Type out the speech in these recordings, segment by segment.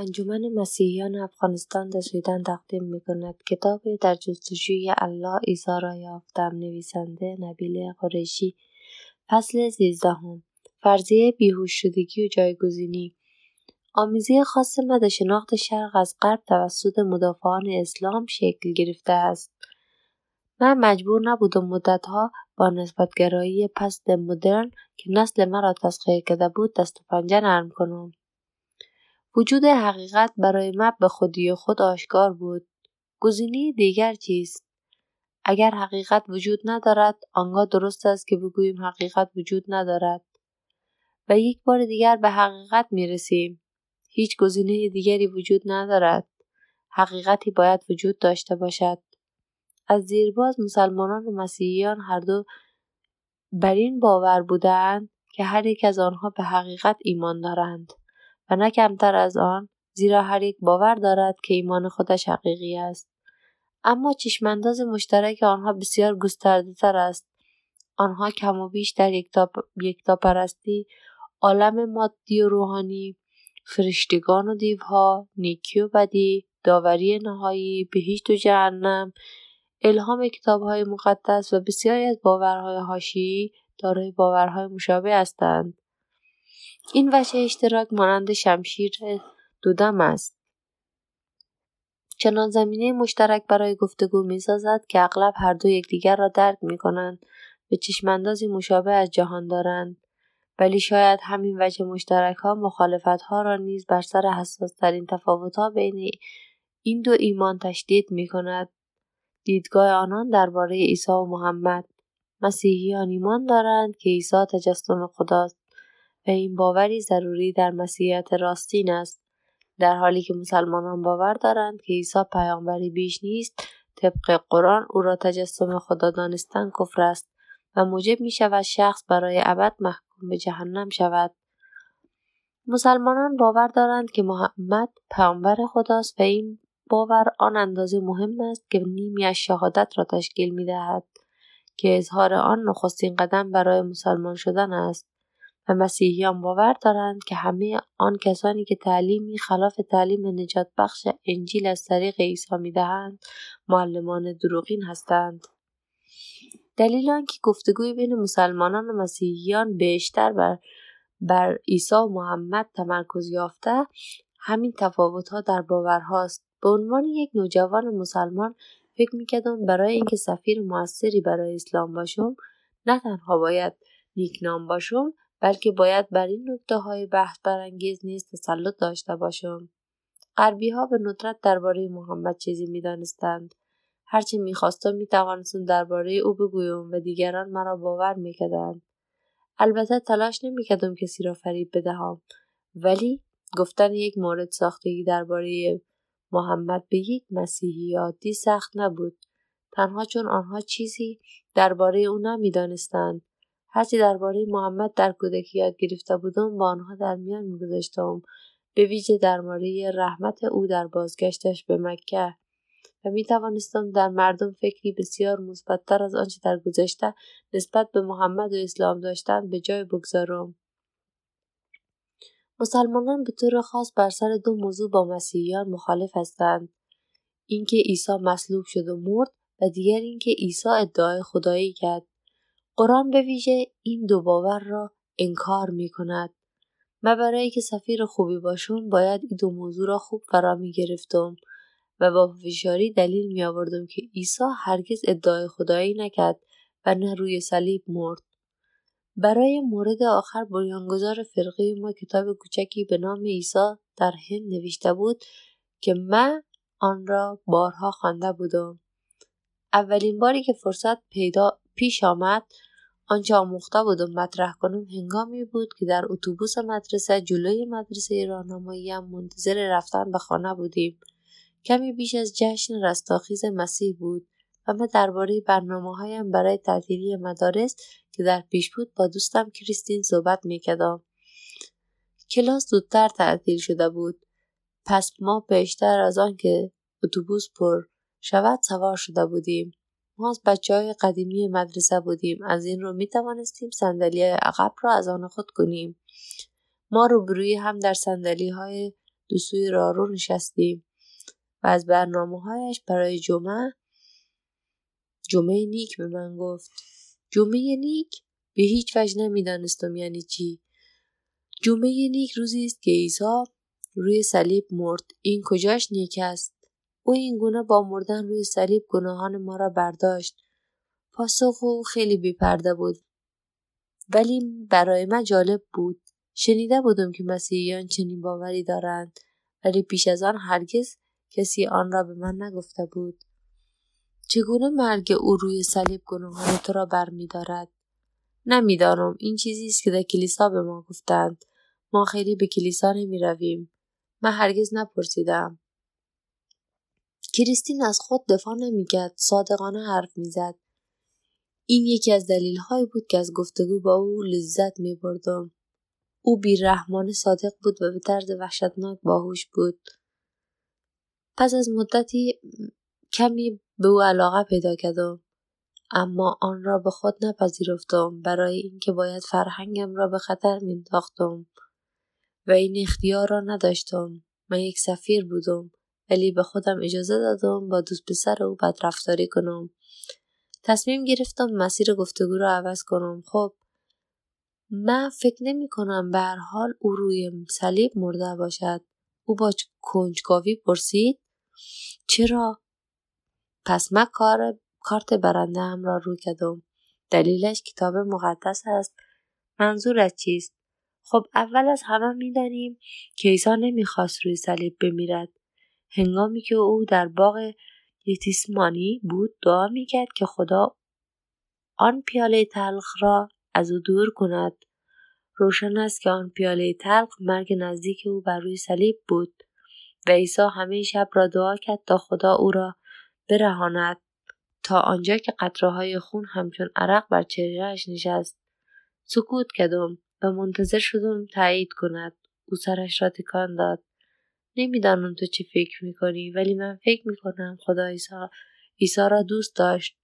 انجمن مسیحیان افغانستان در سویدن تقدیم می‌کند. کتاب در جستجوی الله عیسی را یافتم، نویسنده نبیل قریشی. فصل 13، فرضیه بیهوش شدگی و جایگزینی. آمیزه خاص مد شناخت شرق از غرب توسط مدافعان اسلام شکل گرفته است. من مجبور نبودم مدتها با نسبتگرایی پست مدرن که نسل مرا تسخیر کرده بود دست و پنجه نرم کنم. وجود حقیقت برای من به خودی خود آشکار بود. گزینه دیگر چیست؟ اگر حقیقت وجود ندارد، آنگاه درست است که بگوییم حقیقت وجود ندارد و یک بار دیگر به حقیقت میرسیم. هیچ گزینه دیگری وجود ندارد. حقیقتی باید وجود داشته باشد. از دیرباز مسلمانان و مسیحیان هر دو بر این باور بودند که هر یک از آنها به حقیقت ایمان دارند و نه کمتر از آن، زیرا هر یک باور دارد که ایمان خودش حقیقی است. اما چشمانداز مشترک آنها بسیار گسترده تر است. آنها کم و بیش در یکتاپرستی، عالم مادی و روحانی، فرشتگان و دیوها، نیکی و بدی، داوری نهایی، بهشت و جهنم، الهام کتاب‌های مقدس و بسیاری از باورهای حاشیه‌ای دارای باورهای مشابه هستند. این وجه اشتراک مانند شمشیر دودم است. چنان زمینه مشترک برای گفتگو می‌سازد که اغلب هر دو یکدیگر را درک می‌کنند و چشم‌اندازی مشابه از جهان دارند، ولی شاید همین وجه مشترک‌ها مخالفت‌ها را نیز بر سر حساس‌ترین تفاوت‌ها بین این دو ایمان تشدید می‌کند. دیدگاه آنان درباره عیسی و محمد. مسیحیان ایمان دارند که عیسی تجسم خداست و این باوری ضروری در مسیحیت راستین است، در حالی که مسلمانان باور دارند که عیسی پیامبری بیش نیست. طبق قرآن او را تجسم خدا دانستن کفر است و موجب می شود شخص برای ابد محکوم به جهنم شود. مسلمانان باور دارند که محمد پیامبر خداست و این باور آن اندازه مهم است که نیمی از شهادت را تشکیل می دهد که اظهار آن نخستین قدم برای مسلمان شدن است. و مسیحیان باور دارند که همه آن کسانی که تعلیمی خلاف تعلیم نجات بخش انجیل از طریق عیسی می دهند معلمان دروغین هستند. دلیل آن که گفتگوی بین مسلمانان و مسیحیان بیشتر بر عیسی و محمد تمرکز یافته، همین تفاوت‌ها در باورهاست. به عنوان یک نوجوان مسلمان فکر می‌کردم برای اینکه سفیر موثری برای اسلام باشم، نه تنها باید نیکنام باشم، بلکه باید بر این نکته‌های بحث برانگیز نیز تسلط داشته باشم. غربی‌ها به ندرت درباره محمد چیزی می‌دانستند. هر چه می‌خواستم می‌توانستم درباره او بگویم و دیگران مرا باور می‌کردند. البته تلاش نمی‌کردم کسی را فریب بدهم، ولی گفتن یک مورد ساختگی درباره محمد به یک مسیحی عادی سخت نبود، تنها چون آنها چیزی درباره او نمی‌دانستند. هرچی درباره محمد در کودکی یاد گرفته بودم با آنها در میان می‌گذاشتم، به ویژه درباره رحمت او در بازگشتش به مکه، و می‌توانستم در مردم فکری بسیار مثبت‌تر از آنچه در گذشته نسبت به محمد و اسلام داشتند به جای بگذارم. مسلمانان به طور خاص بر سر دو موضوع با مسیحیان مخالف هستند: اینکه عیسی مصلوب شد و مرد و دیگر اینکه عیسی ادعای خدایی کرد. قرآن به ویژه این دو باور را انکار می کند. من برای اینکه سفیر خوبی باشم باید این دو موضوع را خوب فرا می گرفتم و با فشاری دلیل می آوردم که عیسی هرگز ادعای خدایی نکرد و نه روی صلیب مرد. برای مورد آخر بنیانگذار فرقه ما کتاب کوچکی به نام عیسی در هند نوشته بود که من آن را بارها خوانده بودم. اولین باری که پیش آمد آنچه آموخته بودم مطرح کنم هنگامی بود که در اتوبوس مدرسه جلوی مدرسه راهنماییم منتظر رفتن به خانه بودیم. کمی بیش از جشن رستاخیز مسیح بود و من درباره برنامه‌هایم برای تعطیلی مدارس که در پیش بود با دوستم کریستین صحبت می‌کردم. کلاس زودتر تعطیل شده بود، پس ما بیشتر از آن که اتوبوس پر شود سوار شده بودیم. ما از بچه‌های قدیمی مدرسه بودیم، از این رو می‌توانستیم صندلی عقب را از آن خود کنیم. ما روبروی هم در صندلی‌های دو سوی راه رو نشستیم و از برنامه‌هایش برای جمعه نیک به من گفت. جمعه نیک به هیچ وجه نمی‌دانستم یعنی چی. جمعه نیک روزی است که عیسی روی صلیب مرد. این کجاش نیک است؟ او این گونه با مردن روی صلیب گناهان ما را برداشت. پاسخ او خیلی بی‌پرده بود، ولی برای من جالب بود. شنیده بودم که مسیحیان چنین باوری دارند، ولی پیش از آن هرگز کسی آن را به من نگفته بود. چگونه مرگ او روی صلیب گناهان تو را برمی‌دارد؟ نمی‌دانم. این چیزی است که در کلیسا به ما گفتند. ما خیلی به کلیسا نمی‌رویم. من هرگز نپرسیدم. کریستین از خود دفاع نمی‌کرد، صادقانه حرف می‌زد. این یکی از دلایلی بود که از گفتگو با او لذت می‌بردم. او بی‌رحمانه صادق بود و به طرز وحشتناک باهوش بود. پس از مدتی کمی به او علاقه پیدا کردم، اما آن را به خود نپذیرفتم، برای اینکه باید فرهنگم را به خطر می‌انداختم و این اختیار را نداشتم. من یک سفیر بودم، ولی به خودم اجازه دادم با دوست پسر او بدرفتاری کنم. تصمیم گرفتم مسیر گفتگو را عوض کنم. خب من فکر نمی کنم به هر حال او روی صلیب مرده باشد. او با کنجکاوی پرسید چرا؟ پس من کارت برنده هم را رو کردم. دلیلش کتاب مقدس است. منظورت چیست؟ خب اول از همه می دانیم که عیسی نمی خواست روی صلیب بمیرد. هنگامی که او در باغ گتسمانی بود دعا می کرد که خدا آن پیاله تلخ را از او دور کند. روشن است که آن پیاله تلخ مرگ نزدیک او بر روی صلیب بود و عیسی همه شب را دعا کرد تا خدا او را برهاند، تا آنجا که قطره‌های خون همچون عرق بر چهرهش نشست. سکوت کردم و منتظر شدم تایید کند. او سرش را تکان داد. نمیدانم تو چی فکر میکنی، ولی من فکر میکنم خدا عیسی را دوست داشت.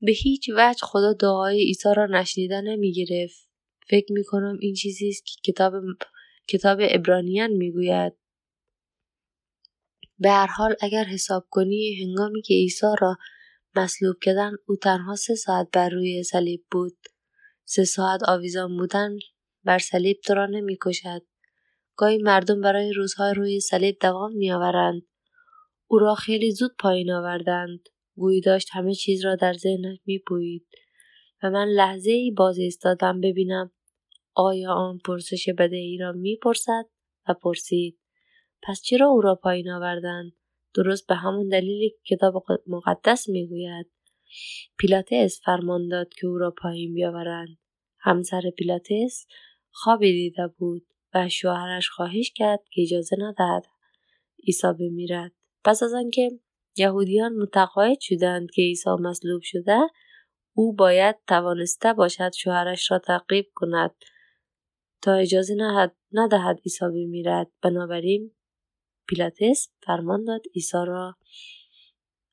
به هیچ وجه خدا دعای عیسی را نشنیده نمیگرفت. فکر میکنم این چیزی است که کتاب عبرانیان میگوید. به هر حال اگر حساب کنی هنگامی که عیسی را مصلوب کردن او تنها 3 ساعت بر روی صلیب بود. 3 ساعت آویزان بودن بر صلیب تو را نمیکشد. گاهی مردم برای روزهای روی صلیب دوام میآورند. او را خیلی زود پایین آوردند. گویی داشت همه چیز را در ذهنش می‌بویید و من لحظه‌ای باز ایستادم ببینم آیا آن پرسش بدیهی را می‌پرسد و پرسید. پس چرا او را پایین آوردند؟ درست به همون دلیلی که کتاب مقدس می‌گوید. پیلاتس فرمان داد که او را پایین بیاورند. همسر پیلاتس خوابی دیده بود و شوهرش خواهش کرد که اجازه ندهد عیسی بمیرد. پس از آنکه یهودیان متقاعد شدند که عیسی مصلوب شده، او باید توانسته باشد شوهرش را تعقیب کند تا اجازه ندهد عیسی بمیرد. بنابراین پیلاتس فرمان داد عیسی را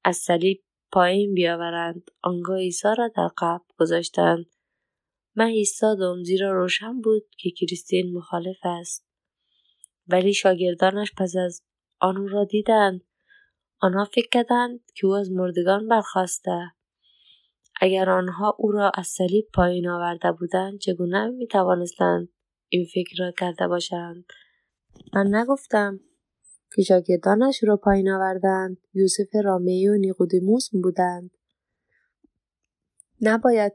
از صلیب پایین بیاورند. آنگاه عیسی را در قبر گذاشتند. من ایستادم، زیرا روشن بود که کریستین مخالف است. ولی شاگردانش پس از آن او را دیدند. آنها فکر کردند که او از مردگان برخاسته. اگر آنها او را از صلیب پایین آورده بودند، چگونه می توانستند این فکر را کرده باشند؟ من نگفتم که شاگردانش را پایین آوردند. یوسف رامی و نیقودیموس بودند. نباید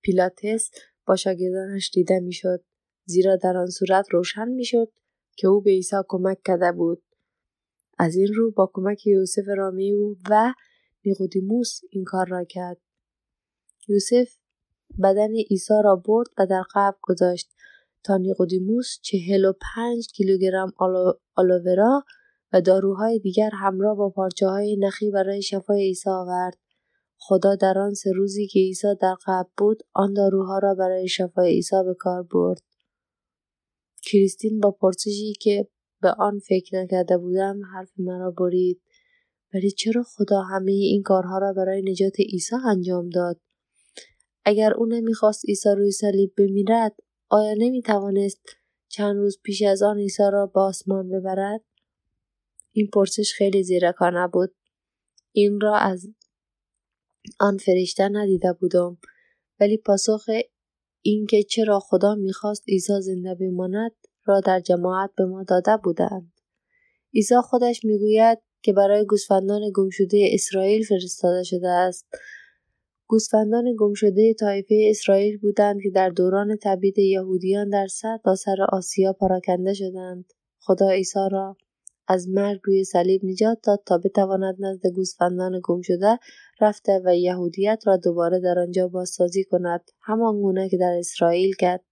پیلاتس با شاگردانش دیده می شد، زیرا در آن صورت روشن می شد که او به عیسی کمک کرده بود. از این رو با کمک یوسف رامیو و نیقودیموس این کار را کرد. یوسف بدن عیسی را برد و در قبر گذاشت تا نیقودیموس 45 کیلوگرم آلوورا و داروهای دیگر همراه با پارچه‌های نخی برای شفای عیسی آورد. خدا در آن 3 روزی که عیسی در قبر بود، آن داروها را برای شفای عیسی به کار برد. کریستین با پرسشی که به آن فکر نکرده بودم حرف من را برید. ولی چرا خدا همه این کارها را برای نجات عیسی انجام داد؟ اگر او نمیخواست عیسی روی صلیب بمیرد، آیا نمیتوانست چند روز پیش از آن عیسی را به آسمان ببرد؟ این پرسش خیلی زیرکانه بود. این را از آن فرشته ندیده بودم، ولی پاسخ این که چرا خدا میخواست عیسی زنده بماند را در جماعت به ما داده بودند. عیسی خودش میگوید که برای گوسفندان گمشده اسرائیل فرستاده شده است. گوسفندان گمشده طایفه اسرائیل بودند که در دوران تبعید یهودیان در سرتاسر آسیا پراکنده شدند. خدا عیسی را از مرگ روی صلیب نجات داد تا بتواند نزد گوسفندان گمشده رفته و یهودیت را دوباره در آنجا بازسازی کند، همان گونه که در اسرائیل کرد.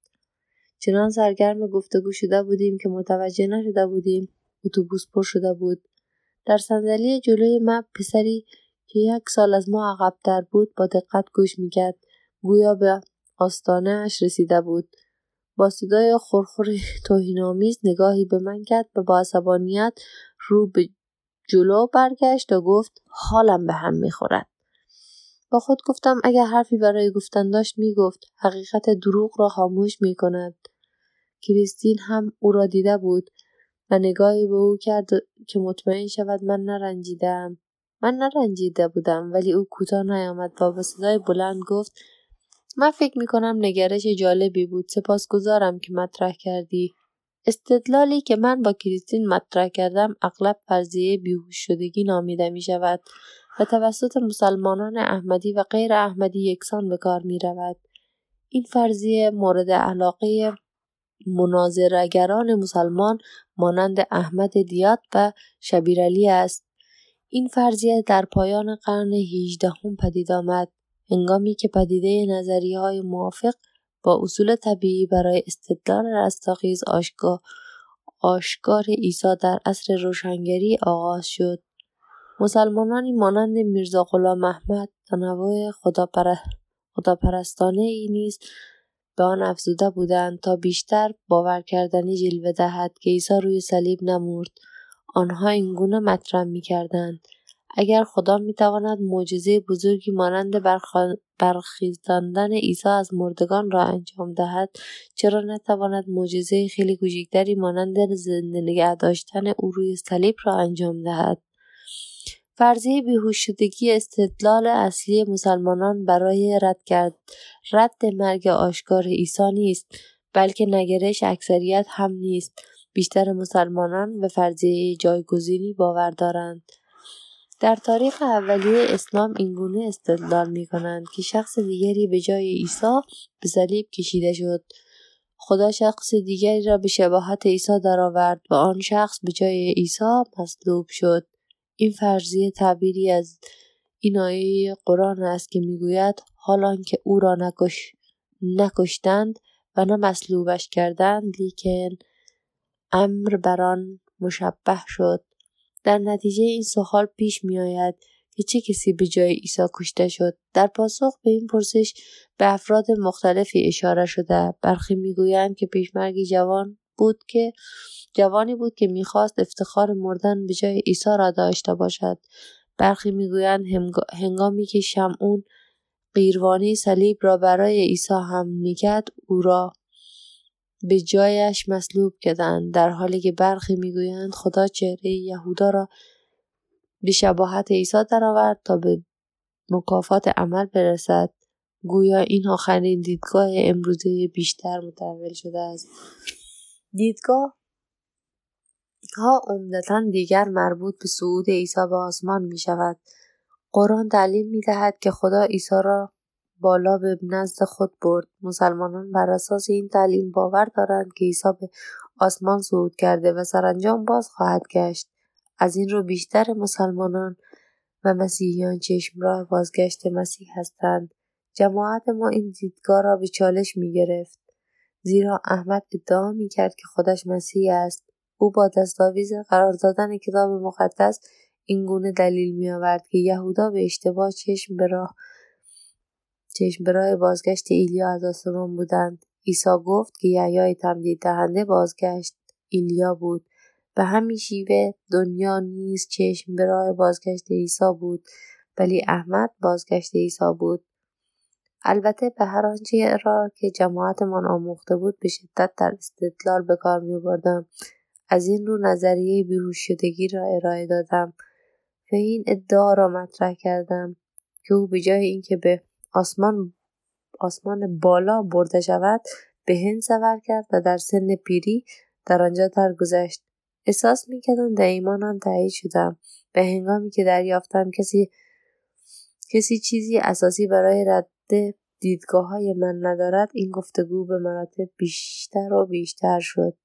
چنان سرگرم گفتگو شده بودیم که متوجه نشده بودیم اتوبوس پر شده بود. در صندلی جلوی من پسری که 1 سال از ما عقب‌تر بود با دقت گوش می‌کرد، گویا به آستانه‌اش رسیده بود. با صدای خرخر توهین‌آمیز نگاهی به من کرد و با عصبانیت رو به جلو برگشت و گفت حالم به هم می‌خورد. با خود گفتم اگر حرفی برای گفتن داشت می‌گفت. حقیقت دروغ را خاموش می‌کند. کریستین هم او را دیده بود و نگاهی به او کرد که مطمئن شود من نرنجیدم. من نرنجیده بودم، ولی او کوتاه نیامد و با صدای بلند گفت من فکر میکنم نگرش جالبی بود، سپاسگزارم که مطرح کردی. استدلالی که من با کریستین مطرح کردم اغلب فرضیه بیهوش شدگی نامیده می شود و توسط مسلمانان احمدی و غیر احمدی یکسان به کار می رود. این فرضیه مورد علاقه مناظره‌گران مسلمان مانند احمد دیدات و شبیر علی است. این فرضیه در پایان قرن 18 پدید آمد، هنگامی که پدیده نظریه‌های موافق با اصول طبیعی برای استدلال رستاخیز آشکار عیسی در عصر روشنگری آغاز شد. مسلمانانی مانند میرزا غلام احمد تنوع خداپرستانه ای نیز به آن افزوده بودند تا بیشتر باور کردنی جلوه دهد که عیسی روی صلیب نمرد. آنها اینگونه مطرح می‌کردند اگر خدا می‌تواند معجزه بزرگی مانند برخیزاندن عیسی از مردگان را انجام دهد، چرا نتواند معجزه خیلی کوچکتری مانند زنده نگه داشتن او روی صلیب را انجام دهد؟ فرضیه بیهوشدگی استدلال اصلی مسلمانان برای رد مرگ آشکار عیسی نیست، بلکه نگرش اکثریت هم نیست. بیشتر مسلمانان به فرضیه جایگزینی باور دارند. در تاریخ اولیه اسلام اینگونه استدلال می‌کنند که شخص دیگری به جای عیسی به صلیب کشیده شد. خدا شخص دیگری را به شباهت عیسی درآورد و آن شخص به جای عیسی مصلوب شد. این فرضیه تعبیری از این آیه قرآن است که می‌گوید حالان که او را نکشتند و نه مصلوبش کردند، لیکن امر بران مشبه شد. در نتیجه این سوال پیش می آید که چه کسی به جای عیسی کشته شد؟ در پاسخ به این پرسش به افراد مختلفی اشاره شده. برخی می گویند که پیشمرگی جوانی بود که می خواست افتخار مردن به جای عیسی را داشته باشد. برخی می گویند هنگامی که شمعون قیروانی صلیب را برای عیسی هم می کرد، او را به جایش مصلوب کردند، در حالی که برخی میگویند خدا چهره یهودا را به شباهت عیسی درآورد تا به مکافات عمل برسد. گویا این آخرین دیدگاه امروزه بیشتر متأول شده است. دیدگاه ها عمدتاً دیگر مربوط به صعود عیسی به آسمان می شود. قرآن تعلیم می دهد که خدا عیسی را بالا به نزد خود برد. مسلمانان بر اساس این تعلیم باور دارند که عیسی به آسمان صعود کرده و سرانجام باز خواهد گشت. از این رو بیشتر مسلمانان و مسیحیان چشم راه بازگشت مسیح هستند. جماعت ما این دیدگاه را به چالش می گرفت، زیرا احمد ادعا می کرد که خودش مسیح است. او با دستاویز قرار دادن کتاب مقدس این گونه دلیل می آورد که یهودا به اشتباه چشم برای بازگشت ایلیا از آسمان بودند. عیسی گفت که یحیای تمدید دهنده بازگشت ایلیا بود. به همین شیوه دنیا نیز چشم برای بازگشت عیسی بود، ولی احمد بازگشت عیسی بود. البته به هر آنچه را که جماعتمان آموخته بود به شدت در استدلال به کار می بردم. از این رو نظریه بیهوش شدگی را ارائه دادم و این ادعا را مطرح کردم که او به جای اینکه به آسمان بالا برده شود به هند سفر کرد و در سن پیری در آنجا درگذشت. احساس می‌کردم در ایمانم تایید شدم. به هنگامی که دریافتم کسی چیزی اساسی برای رد دیدگاه‌های من ندارد، این گفتگو به مراتب بیشتر و بیشتر شد.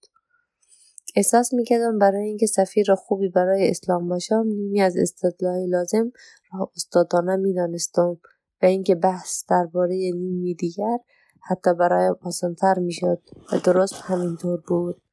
احساس می‌کردم برای اینکه سفیر خوبی برای اسلام باشم نیمی از استدلال لازم را استادانه می‌دانستم و اینکه بحث درباره نیمی دیگر حتی برایم آسان‌تر می‌شد و درست همینطور بود.